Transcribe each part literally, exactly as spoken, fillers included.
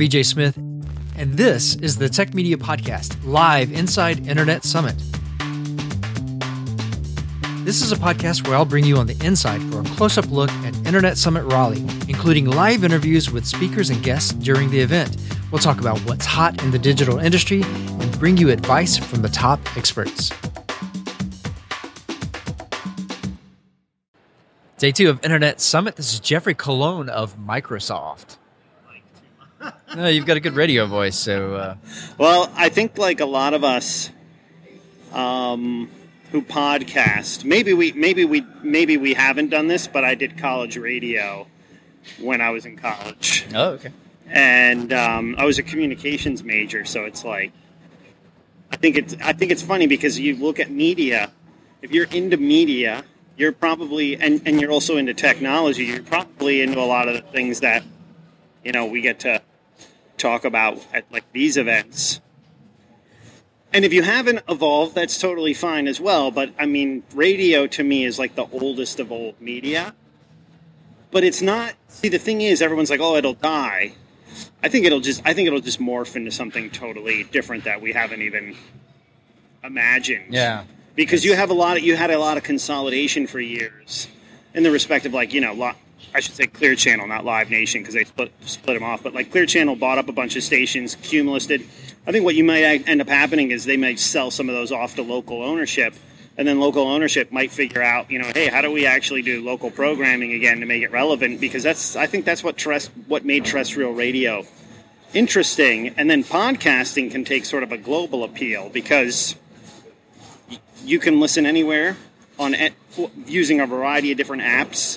B J Smith, and this is the Tech Media Podcast, live inside Internet Summit. This is a podcast where I'll bring you on the inside for a close-up look at Internet Summit Raleigh, including live interviews with speakers and guests during the event. We'll talk about what's hot in the digital industry and bring you advice from the top experts. Day two of Internet Summit. This is Jeffrey Colon of Microsoft. No, you've got a good radio voice, so... Uh. Well, I think like a lot of us um, who podcast, maybe we, maybe we, maybe we haven't done this, but I did college radio when I was in college. Oh, okay. And um, I was a communications major, so it's like, I think it's, I think it's funny because you look at media, if you're into media... You're probably, and, and you're also into technology, you're probably into a lot of the things that, you know, we get to talk about at, like, these events. And if you haven't evolved, that's totally fine as well. But, I mean, radio to me is, like, the oldest of old media. But it's not, see, the thing is, everyone's like, oh, it'll die. I think it'll just, I think it'll just morph into something totally different that we haven't even imagined. Yeah. Because you have a lot of, you had a lot of consolidation for years in the respect of, like, you know, li- I should say Clear Channel, not Live Nation, because they split, split them off. But, like, Clear Channel bought up a bunch of stations, Cumulus did. I think what you might end up happening is they might sell some of those off to local ownership, and then local ownership might figure out, you know, hey, how do we actually do local programming again to make it relevant? Because that's, I think that's what terrest- what made terrestrial radio interesting. And then podcasting can take sort of a global appeal because... You can listen anywhere on using a variety of different apps.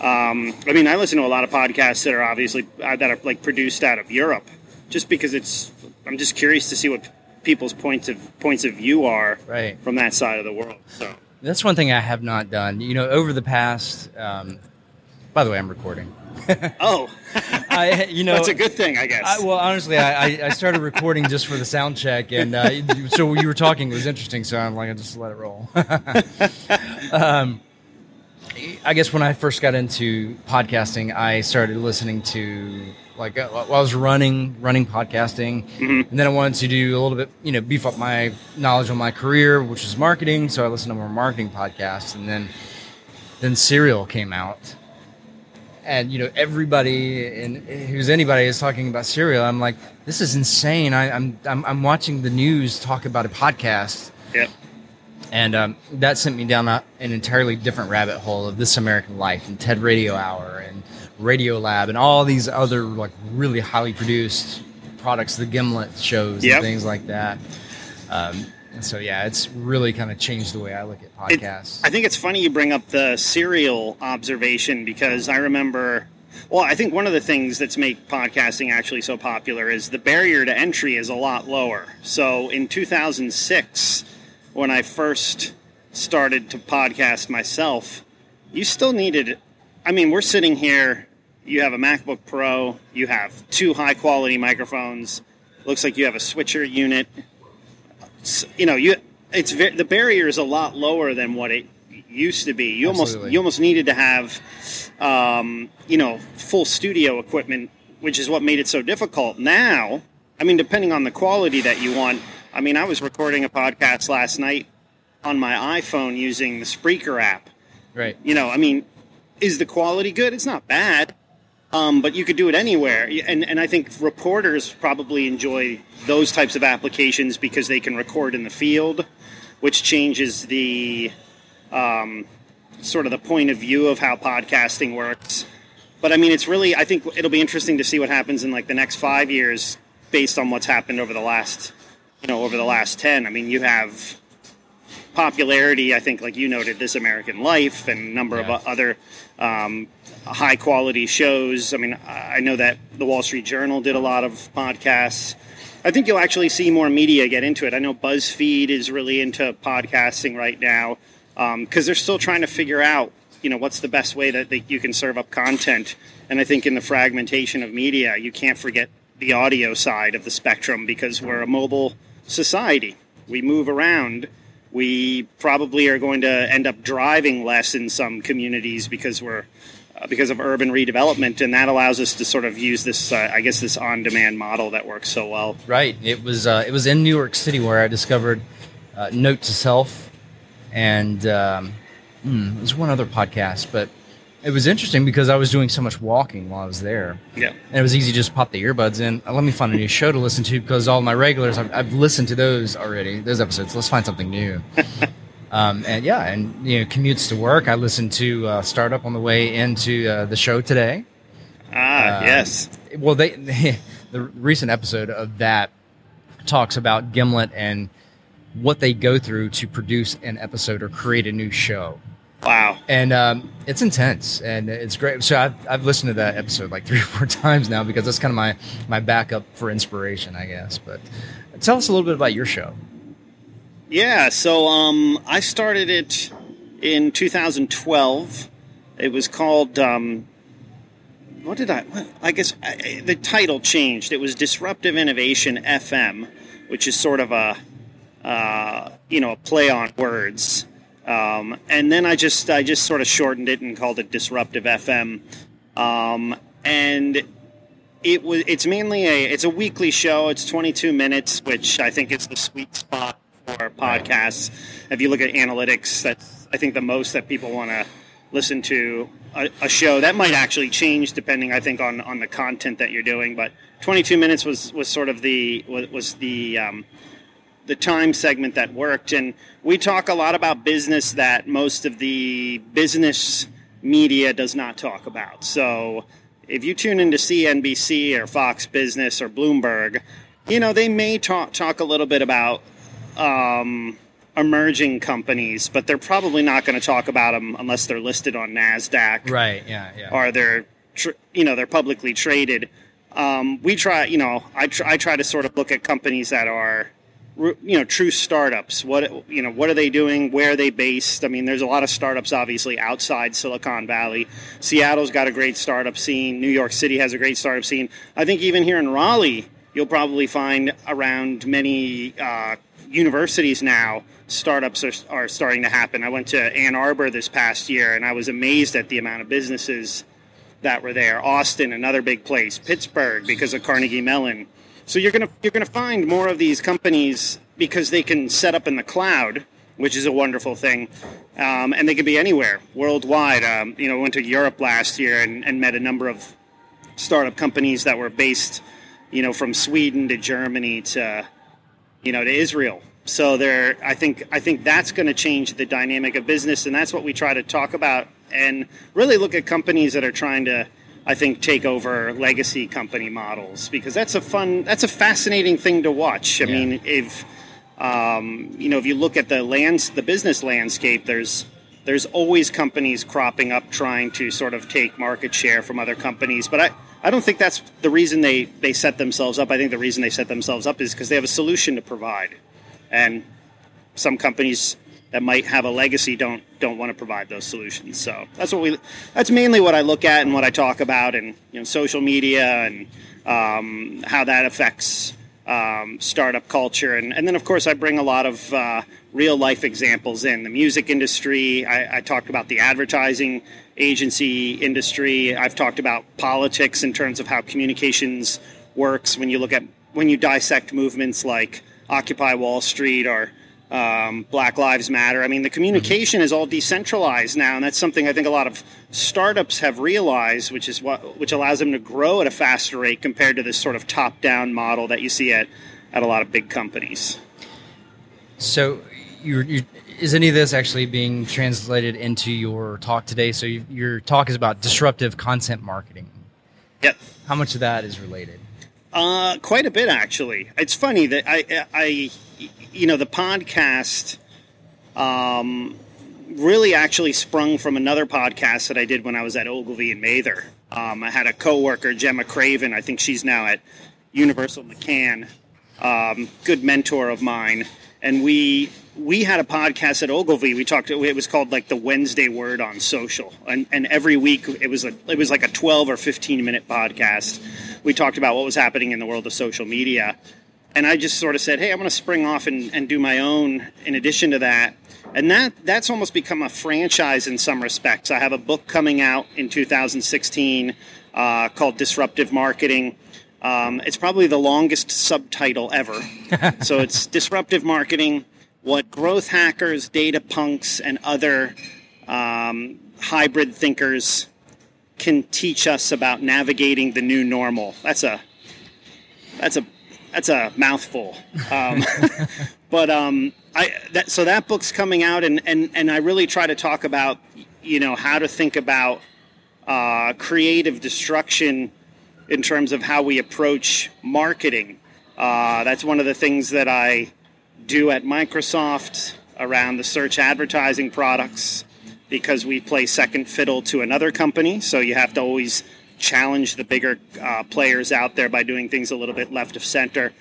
Um, I mean, I listen to a lot of podcasts that are obviously uh, that are like produced out of Europe, just because it's. I'm just curious to see what people's points of points of view are right. from that side of the world. So that's one thing I have not done. You know, over the past. Um, by the way, I'm recording. oh, I, you know, that's a good thing, I guess. I, well, honestly, I, I started recording just for the sound check, and uh, so what you were talking was interesting. So I'm like, I just let it roll. um, I guess when I first got into podcasting, I started listening to like uh, while I was running, running podcasting, mm-hmm. and then I wanted to do a little bit, you know, beef up my knowledge on my career, which is marketing. So I listened to more marketing podcasts, and then then Serial came out. And, you know, everybody and who's anybody is talking about Serial. I'm like, this is insane. I, I'm, I'm I'm watching the news talk about a podcast. Yep. And um, that sent me down an entirely different rabbit hole of This American Life and Ted Radio Hour and Radio Lab and all these other, like, really highly produced products, the Gimlet shows yep. and things like that. Um, and so, yeah, it's really kind of changed the way I look at podcasts. It, I think it's funny you bring up the Serial observation because I remember, well, I think one of the things that's made podcasting actually so popular is the barrier to entry is a lot lower. So in two thousand six, when I first started to podcast myself, you still needed, I mean, we're sitting here, you have a MacBook Pro, you have two high-quality microphones, looks like you have a switcher unit. You know, you it's the barrier is a lot lower than what it used to be. You Absolutely. almost you almost needed to have, um, you know, full studio equipment, which is what made it so difficult. Now, I mean, depending on the quality that you want, I mean, I was recording a podcast last night on my iPhone using the Spreaker app. Right. You know, I mean, is the quality good? It's not bad. Um, but you could do it anywhere, and and I think reporters probably enjoy those types of applications because they can record in the field, which changes the um, sort of the point of view of how podcasting works. But I mean, it's really, I think it'll be interesting to see what happens in like the next five years based on what's happened over the last, you know, over the last ten. I mean, you have popularity, I think, like you noted, This American Life and a number yeah. of other. Um, high quality shows. I mean, I know that The Wall Street Journal did a lot of podcasts. I think you'll actually see more media get into it. I know BuzzFeed is really into podcasting right now um, because they're still trying to figure out, you know, what's the best way that they, you can serve up content. And I think in the fragmentation of media, you can't forget the audio side of the spectrum because we're a mobile society. We move around We probably are going to end up driving less in some communities because we're uh, because of urban redevelopment, and that allows us to sort of use this, uh, I guess, this on-demand model that works so well. Right. It was uh, it was in New York City where I discovered uh, Note to Self, and um, mm, it was one other podcast, but it was interesting because I was doing so much walking while I was there. Yeah. And it was easy to just pop the earbuds in. Let me find a new show to listen to because all my regulars, I've, I've listened to those already, those episodes. Let's find something new. um, and yeah, and you know, commutes to work. I listened to uh, Startup on the way into uh, the show today. Ah, um, yes. Well, they, they the recent episode of that talks about Gimlet and what they go through to produce an episode or create a new show. Wow. And um, it's intense, and it's great. So I've, I've listened to that episode like three or four times now because that's kind of my, my backup for inspiration, I guess. But tell us a little bit about your show. Yeah, so um, I started it in two thousand twelve. It was called, um, what did I, what, I guess I, the title changed. It was Disruptive Innovation F M, which is sort of a, uh, you know, a play on words. Um, and then I just I just sort of shortened it and called it Disruptive F M, um, and it was it's mainly a it's a weekly show. It's twenty-two minutes, which I think is the sweet spot for podcasts. If you look at analytics, that's I think the most that people want to listen to a, a show. That might actually change depending, I think, on, on the content that you're doing. But twenty-two minutes was was sort of the was the um, the time segment that worked, and we talk a lot about business that most of the business media does not talk about. So if you tune into C N B C or Fox Business or Bloomberg, you know, they may talk talk a little bit about um, emerging companies, but they're probably not going to talk about them unless they're listed on NASDAQ. Right, yeah, yeah. Or they're, tr- you know, they're publicly traded. Um, we try, you know, I tr- I try to sort of look at companies that are, you know, true startups. What, you know, what are they doing? Where are they based? I mean, there's a lot of startups, obviously, outside Silicon Valley. Seattle's got a great startup scene. New York City has a great startup scene. I think even here in Raleigh, you'll probably find around many uh, universities now, startups are, are starting to happen. I went to Ann Arbor this past year, and I was amazed at the amount of businesses that were there. Austin, another big place. Pittsburgh, because of Carnegie Mellon. So you're gonna you're gonna find more of these companies because they can set up in the cloud, which is a wonderful thing, um, and they can be anywhere worldwide. Um, you know, I went to Europe last year and, and met a number of startup companies that were based, you know, from Sweden to Germany to, you know, to Israel. So there, I think I think that's going to change the dynamic of business, and that's what we try to talk about and really look at companies that are trying to, I think, take over legacy company models, because that's a fun, that's a fascinating thing to watch. I yeah. mean, if, um, you know, if you look at the lands, the business landscape, there's, there's always companies cropping up trying to sort of take market share from other companies. But I, I don't think that's the reason they, they set themselves up. I think the reason they set themselves up is because they have a solution to provide. And some companies that might have a legacy don't don't want to provide those solutions. So that's what we that's mainly what I look at and what I talk about, and you know, social media and um, how that affects um, startup culture, and, and then of course I bring a lot of uh, real life examples in the music industry. I, I talked about the advertising agency industry. I've talked about politics in terms of how communications works when you look at when you dissect movements like Occupy Wall Street or Um, Black Lives Matter. I mean, the communication is all decentralized now, and that's something I think a lot of startups have realized, which is what which allows them to grow at a faster rate compared to this sort of top-down model that you see at, at a lot of big companies. So, you're, you're, is any of this actually being translated into your talk today? So, you, your talk is about disruptive content marketing. Yep. How much of that is related? Uh, quite a bit, actually. It's funny that I, I, you know, the podcast um, really actually sprung from another podcast that I did when I was at Ogilvy and Mather. Um, I had a coworker, Gemma Craven. I think she's now at Universal McCann, um, good mentor of mine. And we we had a podcast at Ogilvy. We talked. It was called like the Wednesday Word on social, and and every week it was a it was like a twelve or fifteen minute podcast. We talked about what was happening in the world of social media, And I just sort of said, hey, I'm going to spring off and, and do my own in addition to that. And that that's almost become a franchise in some respects. I have a book coming out in two thousand sixteen uh, called Disruptive Marketing. Um, it's probably the longest subtitle ever. So it's Disruptive Marketing, what growth hackers, data punks, and other um, hybrid thinkers can teach us about navigating the new normal. That's a that's a that's a mouthful. Um, but um, I that, so that book's coming out, and, and, and I really try to talk about, you know, how to think about uh, creative destruction in terms of how we approach marketing. Uh, that's one of the things that I do at Microsoft around the search advertising products, because we play second fiddle to another company. So you have to always challenge the bigger uh, players out there by doing things a little bit left of center.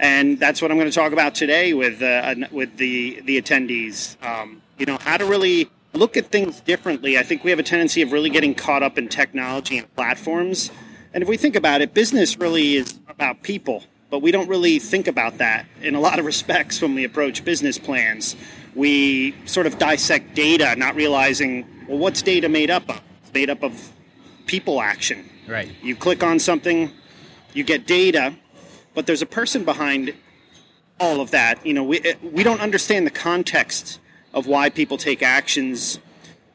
And that's what I'm going to talk about today with uh, with the, the attendees. Um, you know, how to really look at things differently. I think we have a tendency of really getting caught up in technology and platforms. And if we think about it, business really is about people, but we don't really think about that in a lot of respects when we approach business plans. We sort of dissect data, not realizing, well, what's data made up of? It's made up of people action. Right. You click on something, you get data, but there's a person behind all of that. You know, we we don't understand the context of why people take actions.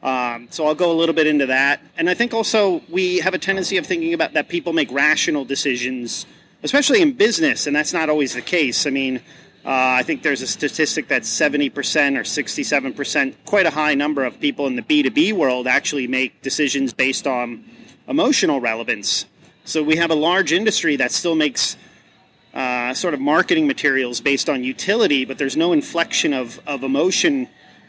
Um, so I'll go a little bit into that. And I think also we have a tendency of thinking about that people make rational decisions, especially in business, and that's not always the case. I mean, uh, I think there's a statistic that seventy percent or sixty-seven percent, quite a high number of people in the B two B world actually make decisions based on emotional relevance. So we have a large industry that still makes uh, sort of marketing materials based on utility, but there's no inflection of, of emotion.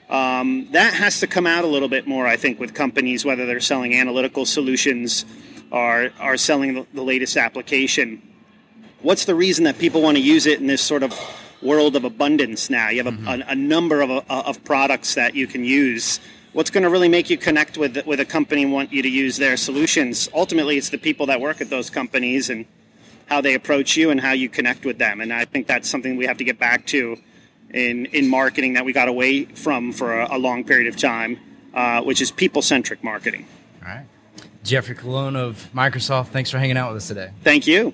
Um, that has to come out a little bit more, I think, with companies, whether they're selling analytical solutions or are selling the, the latest application. What's the reason that people want to use it in this sort of world of abundance now? You have a, mm-hmm. a, a number of, of products that you can use. What's going to really make you connect with, with a company and want you to use their solutions? Ultimately, it's the people that work at those companies and how they approach you and how you connect with them. And I think that's something we have to get back to in in marketing that we got away from for a, a long period of time, uh, which is people-centric marketing. All right. Jeffrey Colon of Microsoft, thanks for hanging out with us today. Thank you.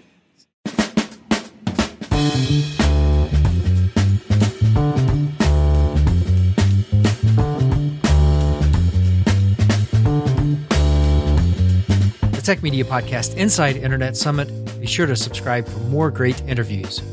The Tech Media Podcast Inside Internet Summit. Be sure to subscribe for more great interviews.